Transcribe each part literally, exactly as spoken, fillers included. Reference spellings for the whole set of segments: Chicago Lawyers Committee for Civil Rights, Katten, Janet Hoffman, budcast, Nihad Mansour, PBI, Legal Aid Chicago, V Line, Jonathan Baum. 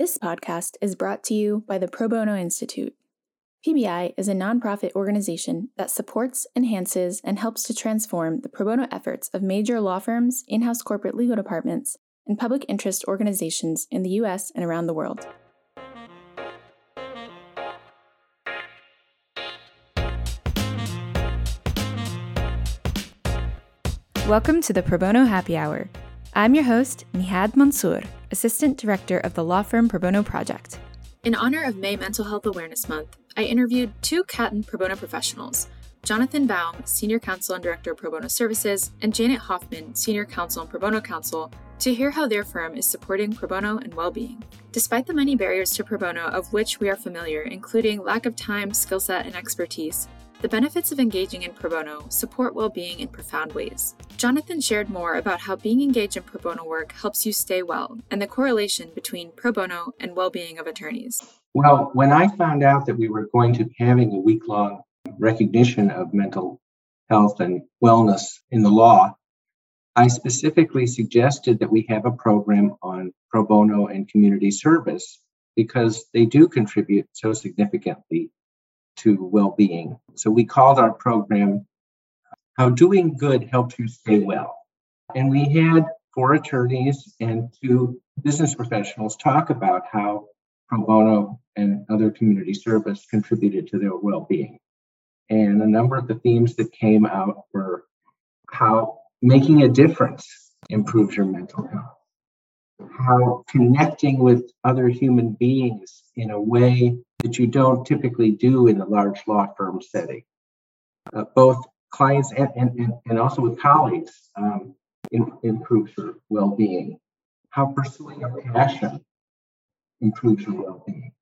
This podcast is brought to you by the Pro Bono Institute. P B I is a nonprofit organization that supports, enhances, and helps to transform the pro bono efforts of major law firms, in-house corporate legal departments, and public interest organizations in the U S and around the world. Welcome to the Pro Bono Happy Hour. I'm your host, Nihad Mansour, Assistant Director of the law firm Pro Bono Project. In honor of May Mental Health Awareness Month, I interviewed two Katten pro bono professionals, Jonathan Baum, Senior Counsel and Director of Pro Bono Services, and Janet Hoffman, Senior Counsel and Pro Bono Counsel, to hear how their firm is supporting pro bono and well-being. Despite the many barriers to pro bono of which we are familiar, including lack of time, skill set, and expertise, the benefits of engaging in pro bono support well-being in profound ways. Jonathan shared more about how being engaged in pro bono work helps you stay well and the correlation between pro bono and well-being of attorneys. Well, when I found out that we were going to be having a week-long recognition of mental health and wellness in the law, I specifically suggested that we have a program on pro bono and community service because they do contribute so significantly to well-being. So we called our program, How Doing Good Helps You Stay Well. And we had four attorneys and two business professionals talk about how pro bono and other community service contributed to their well-being. And a number of the themes that came out were how making a difference improves your mental health, how connecting with other human beings in a way that you don't typically do in a large law firm setting, uh, both clients and, and, and also with colleagues, um, in, improves your well-being. How pursuing a passion improves your well-being.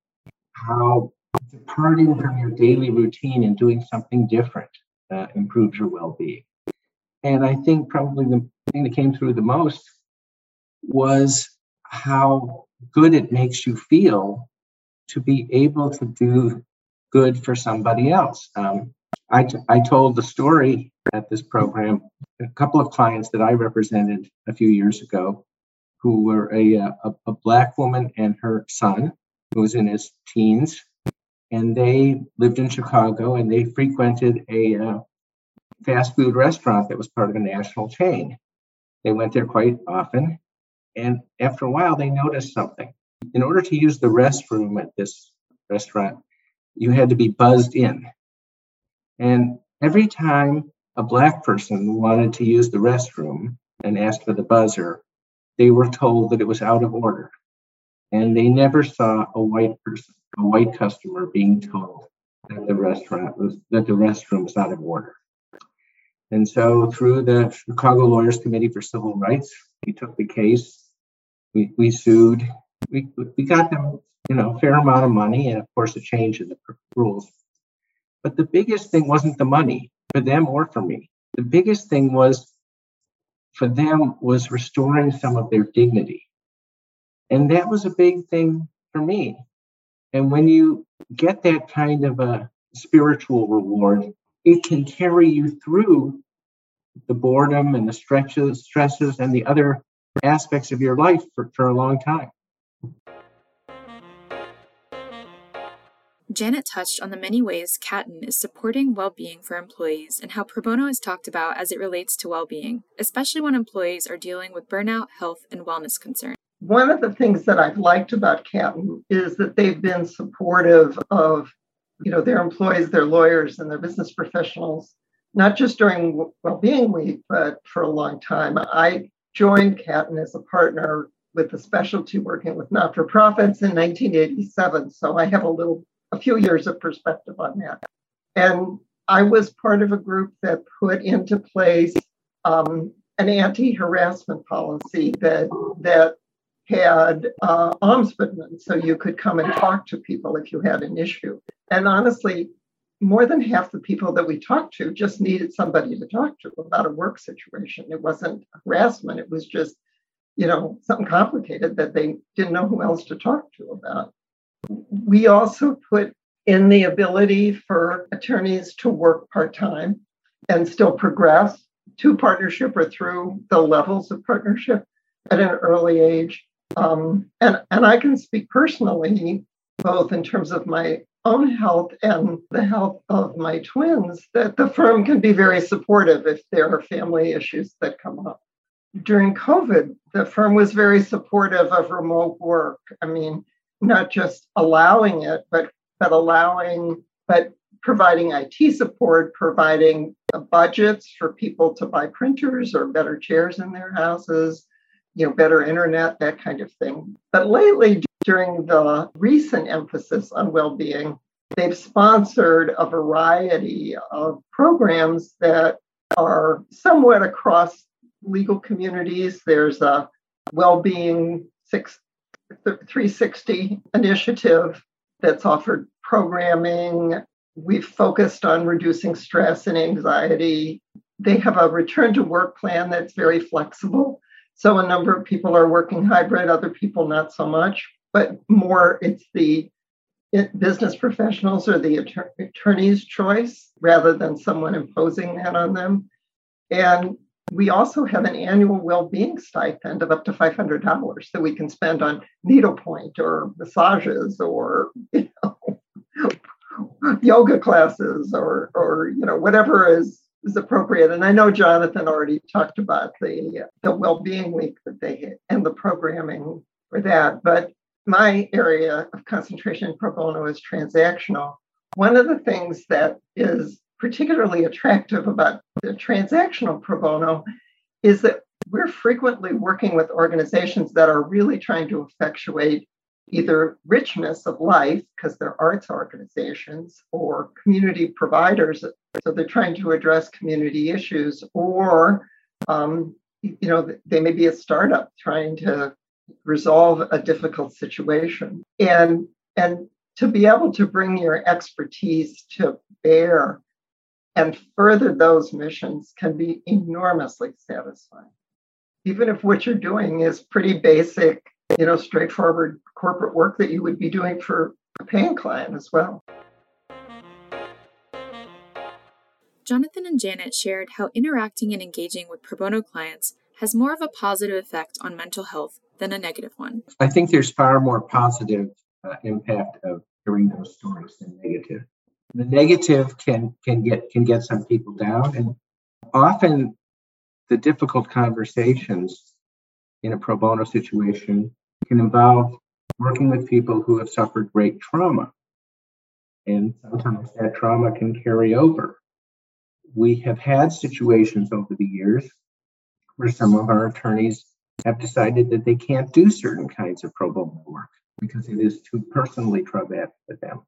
How departing from your daily routine and doing something different uh, improves your well-being. And I think probably the thing that came through the most was how good it makes you feel to be able to do good for somebody else. Um, I, t- I told the story at this program, a couple of clients that I represented a few years ago who were a, a, a Black woman and her son, who was in his teens, and they lived in Chicago and they frequented a uh, fast food restaurant that was part of a national chain. They went there quite often, and after a while they noticed something. In order to use the restroom at this restaurant, you had to be buzzed in. And every time a Black person wanted to use the restroom and asked for the buzzer, they were told that it was out of order. And they never saw a white person, a white customer being told that the restaurant was, that the restroom was out of order. And so through the Chicago Lawyers Committee for Civil Rights, we took the case, we, we sued. We we got them, you know, a fair amount of money and, of course, a change in the rules. But the biggest thing wasn't the money for them or for me. The biggest thing was for them was restoring some of their dignity. And that was a big thing for me. And when you get that kind of a spiritual reward, it can carry you through the boredom and the stretches, stresses and the other aspects of your life for, for a long time. Janet touched on the many ways Katten is supporting well-being for employees and how pro bono is talked about as it relates to well-being, especially when employees are dealing with burnout, health, and wellness concerns. One of the things that I've liked about Katten is that they've been supportive of, you know, their employees, their lawyers, and their business professionals, not just during Well-Being Week, but for a long time. I joined Katten as a partner with the specialty working with not-for-profits in nineteen eighty-seven, so I have a little a few years of perspective on that. And I was part of a group that put into place um, an anti-harassment policy that that had uh, ombudsmen, so you could come and talk to people if you had an issue. And honestly, more than half the people that we talked to just needed somebody to talk to about a work situation. It wasn't harassment. It was just, you know, something complicated that they didn't know who else to talk to about. We also put in the ability for attorneys to work part-time and still progress to partnership or through the levels of partnership at an early age. Um, and, and I can speak personally, both in terms of my own health and the health of my twins, that the firm can be very supportive if there are family issues that come up. During COVID, the firm was very supportive of remote work. I mean, not just allowing it, but but allowing, but providing I T support, providing budgets for people to buy printers or better chairs in their houses, you know, better internet, that kind of thing. But lately, during the recent emphasis on well-being, they've sponsored a variety of programs that are somewhat across legal communities. There's a well-being three sixty initiative that's offered programming. We've focused on reducing stress and anxiety. They have a return to work plan that's very flexible. So a number of people are working hybrid, other people not so much, but more it's the it, business professionals or the attor- attorney's choice rather than someone imposing that on them. And we also have an annual well-being stipend of up to five hundred dollars that we can spend on needlepoint or massages or, you know, yoga classes or, or you know, whatever is, is appropriate. And I know Jonathan already talked about the, the well-being week that they had and the programming for that. But my area of concentration pro bono is transactional. One of the things that is particularly attractive about the transactional pro bono is that we're frequently working with organizations that are really trying to effectuate either richness of life, because they're arts organizations, or community providers, so they're trying to address community issues, or um, you know, they may be a startup trying to resolve a difficult situation, and and to be able to bring your expertise to bear and further those missions can be enormously satisfying, even if what you're doing is pretty basic, you know, straightforward corporate work that you would be doing for a paying client as well. Jonathan and Janet shared how interacting and engaging with pro bono clients has more of a positive effect on mental health than a negative one. I think there's far more positive uh, impact of hearing those stories than negative. The negative can can get can get some people down, and often the difficult conversations in a pro bono situation can involve working with people who have suffered great trauma, and sometimes that trauma can carry over. We have had situations over the years where some of our attorneys have decided that they can't do certain kinds of pro bono work because it is too personally traumatic for them.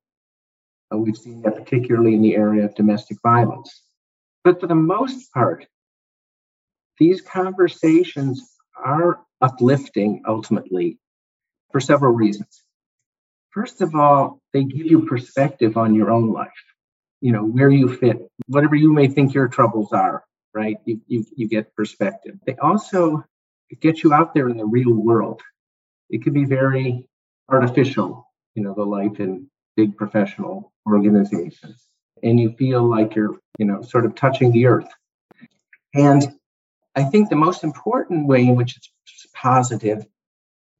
We've seen that particularly in the area of domestic violence. But for the most part, these conversations are uplifting ultimately for several reasons. First of all, they give you perspective on your own life, you know, where you fit, whatever you may think your troubles are, right? You, you, you get perspective. They also get you out there in the real world. It can be very artificial, you know, the life in big professional organizations, and you feel like you're, you know, sort of touching the earth. And I think the most important way in which it's positive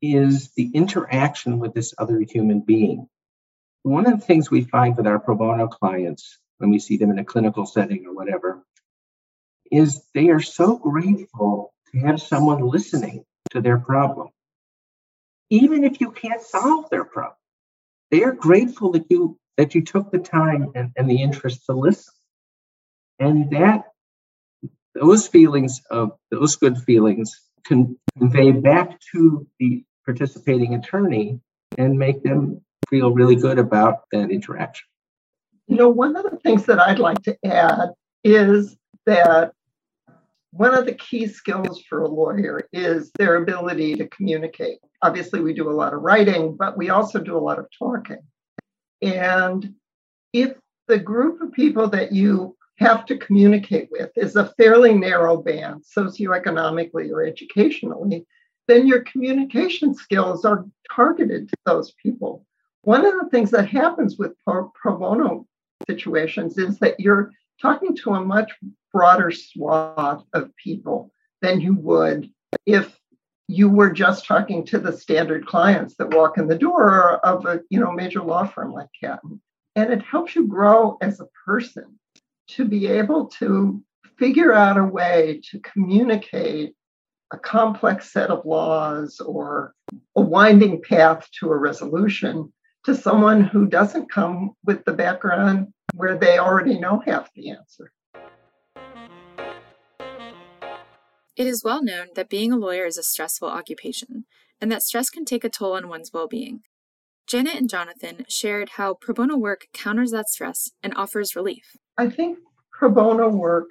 is the interaction with this other human being. One of the things we find with our pro bono clients when we see them in a clinical setting or whatever is they are so grateful to have someone listening to their problem. Even if you can't solve their problem, they are grateful that you that you took the time and, and the interest to listen. And that those feelings of those good feelings can convey back to the participating attorney and make them feel really good about that interaction. You know, one of the things that I'd like to add is that one of the key skills for a lawyer is their ability to communicate. Obviously, we do a lot of writing, but we also do a lot of talking. And if the group of people that you have to communicate with is a fairly narrow band, socioeconomically or educationally, then your communication skills are targeted to those people. One of the things that happens with pro, pro bono situations is that you're talking to a much broader swath of people than you would if you were just talking to the standard clients that walk in the door of a you know major law firm like Katten. And it helps you grow as a person to be able to figure out a way to communicate a complex set of laws or a winding path to a resolution to someone who doesn't come with the background where they already know half the answer. It is well known that being a lawyer is a stressful occupation, and that stress can take a toll on one's well-being. Janet and Jonathan shared how pro bono work counters that stress and offers relief. I think pro bono work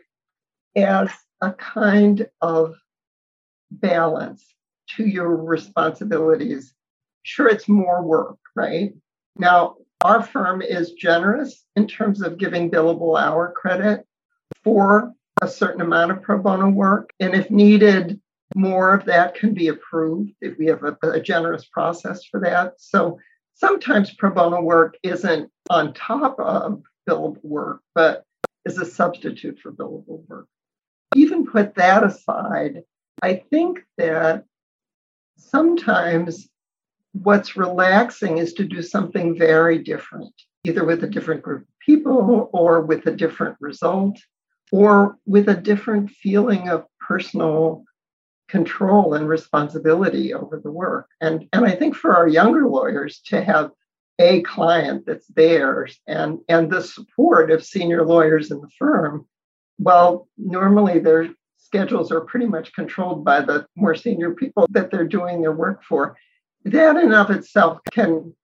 as a kind of balance to your responsibilities. Sure, it's more work, right? Now, our firm is generous in terms of giving billable hour credit for a certain amount of pro bono work. And if needed, more of that can be approved if we have a, a generous process for that. So sometimes pro bono work isn't on top of billable work, but is a substitute for billable work. Even put that aside, I think that sometimes what's relaxing is to do something very different, either with a different group of people or with a different result or with a different feeling of personal control and responsibility over the work. And, and I think for our younger lawyers to have a client that's theirs and, and the support of senior lawyers in the firm, well, normally their schedules are pretty much controlled by the more senior people that they're doing their work for. That in and of itself can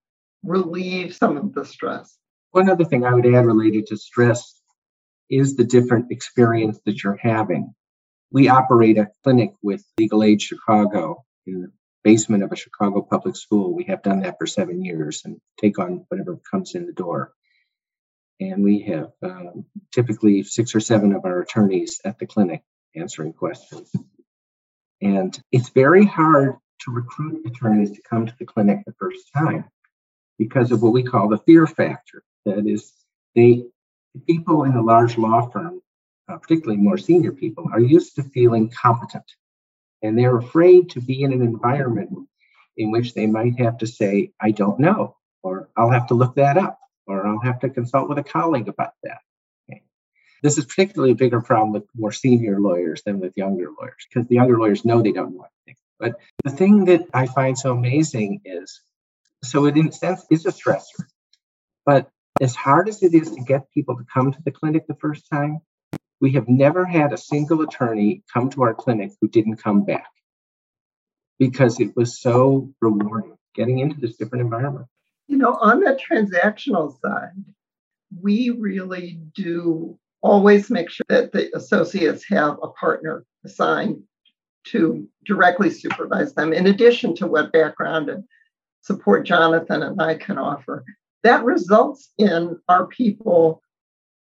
relieve some of the stress. One other thing I would add related to stress is the different experience that you're having. We operate a clinic with Legal Aid Chicago in the basement of a Chicago public school. We have done that for seven years and take on whatever comes in the door. And we have um, typically six or seven of our attorneys at the clinic answering questions. And it's very hard to recruit attorneys to come to the clinic the first time because of what we call the fear factor. That is, they people in a large law firm, uh, particularly more senior people, are used to feeling competent, and they're afraid to be in an environment in which they might have to say, I don't know, or I'll have to look that up, or I'll have to consult with a colleague about that. Okay. This is particularly a bigger problem with more senior lawyers than with younger lawyers, because the younger lawyers know they don't know anything. But the thing that I find so amazing is, so it in a sense is a stressor, but as hard as it is to get people to come to the clinic the first time, we have never had a single attorney come to our clinic who didn't come back because it was so rewarding getting into this different environment. You know, on the transactional side, we really do always make sure that the associates have a partner assigned to directly supervise them, in addition to what background and support Jonathan and I can offer. That results in our people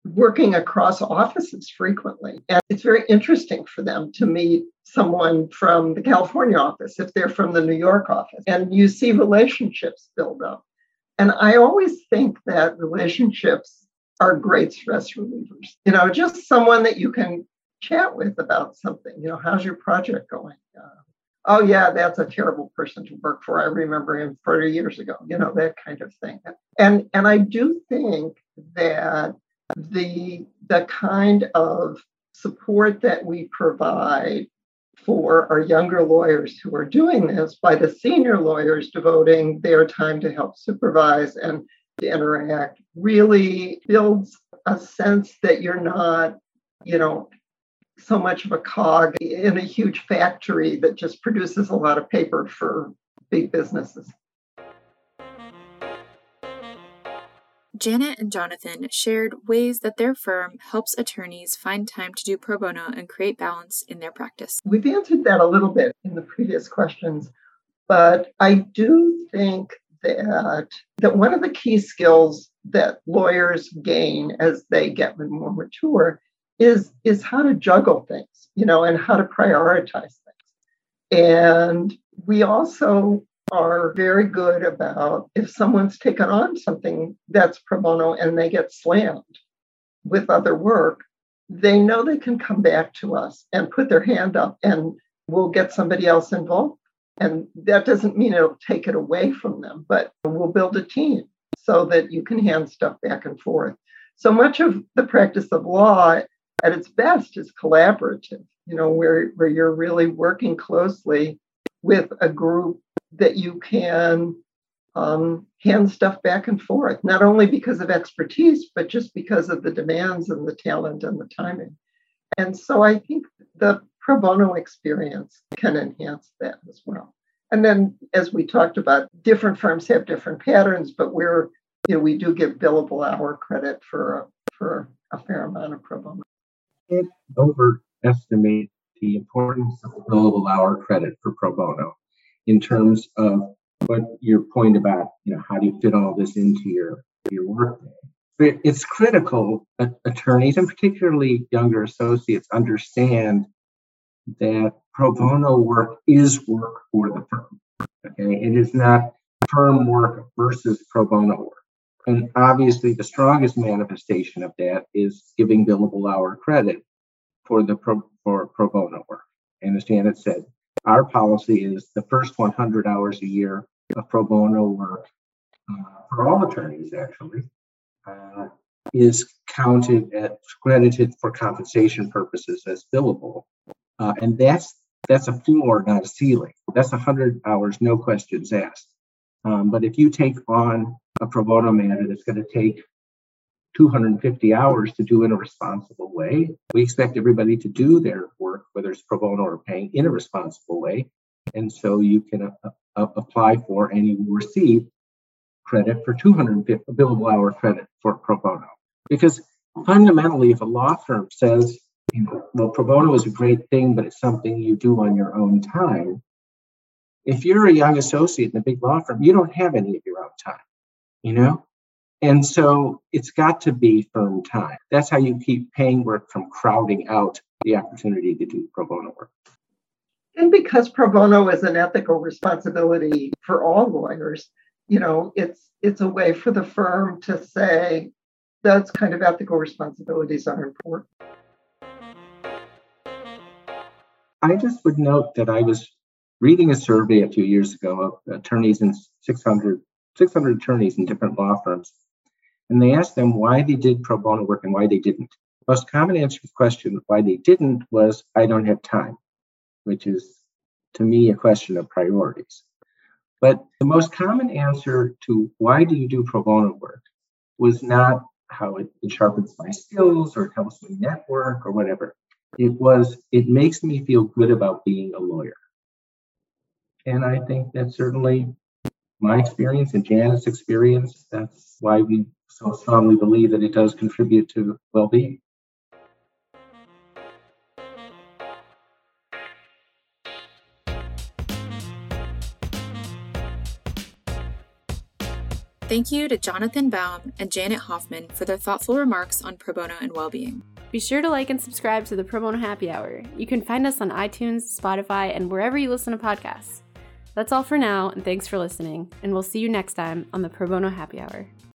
working across offices frequently. And it's very interesting for them to meet someone from the California office if they're from the New York office. And you see relationships build up. And I always think that relationships are great stress relievers. You know, just someone that you can chat with about something. You know, how's your project going? Uh, oh, yeah, that's a terrible person to work for. I remember him thirty years ago, you know, that kind of thing. And and I do think that the the kind of support that we provide for our younger lawyers who are doing this by the senior lawyers devoting their time to help supervise and to interact really builds a sense that you're not, you know, so much of a cog in a huge factory that just produces a lot of paper for big businesses. Janet and Jonathan shared ways that their firm helps attorneys find time to do pro bono and create balance in their practice. We've answered that a little bit in the previous questions, but I do think that, that one of the key skills that lawyers gain as they get more mature is is how to juggle things, you know, and how to prioritize things. And we also are very good about if someone's taken on something that's pro bono and they get slammed with other work, they know they can come back to us and put their hand up and we'll get somebody else involved. And that doesn't mean it'll take it away from them, but we'll build a team so that you can hand stuff back and forth. So much of the practice of law at its best is collaborative, you know, where, where you're really working closely with a group that you can um, hand stuff back and forth, not only because of expertise, but just because of the demands and the talent and the timing. And so I think the pro bono experience can enhance that as well. And then, as we talked about, different firms have different patterns, but we're, you know, we do give billable hour credit for, for a fair amount of pro bono. Can't overestimate the importance of billable hour credit for pro bono in terms of what your point about, you know, how do you fit all this into your, your work? It's critical that attorneys, and particularly younger associates, understand that pro bono work is work for the firm. Okay, it is not firm work versus pro bono work. And obviously, the strongest manifestation of that is giving billable hour credit for the pro, for pro bono work. And as Janet said, our policy is the first one hundred hours a year of pro bono work uh, for all attorneys, actually, uh, is counted as credited for compensation purposes as billable. Uh, and that's that's a floor, not a ceiling. That's one hundred hours, no questions asked. Um, but if you take on a pro bono matter that's going to take two hundred fifty hours to do in a responsible way, we expect everybody to do their work, whether it's pro bono or paying, in a responsible way. And so you can uh, uh, apply for and you will receive credit for two hundred fifty billable hour credit for pro bono. Because fundamentally, if a law firm says, you know, well, pro bono is a great thing, but it's something you do on your own time. If you're a young associate in a big law firm, you don't have any of your own time, you know? And so it's got to be firm time. That's how you keep paying work from crowding out the opportunity to do pro bono work. And because pro bono is an ethical responsibility for all lawyers, you know, it's it's a way for the firm to say those kind of ethical responsibilities are important. I just would note that I was reading a survey a few years ago of attorneys in six hundred, six hundred attorneys in different law firms, and they asked them why they did pro bono work and why they didn't. The most common answer to the question why they didn't was, I don't have time, which is, to me, a question of priorities. But the most common answer to why do you do pro bono work was not how it sharpens my skills or it helps me network or whatever. It was, it makes me feel good about being a lawyer. And I think that's certainly my experience and Janet's experience. That's why we so strongly believe that it does contribute to well-being. Thank you to Jonathan Baum and Janet Hoffman for their thoughtful remarks on pro bono and well-being. Be sure to like and subscribe to the Pro Bono Happy Hour. You can find us on iTunes, Spotify, and wherever you listen to podcasts. That's all for now, and thanks for listening. And we'll see you next time on the Pro Bono Happy Hour.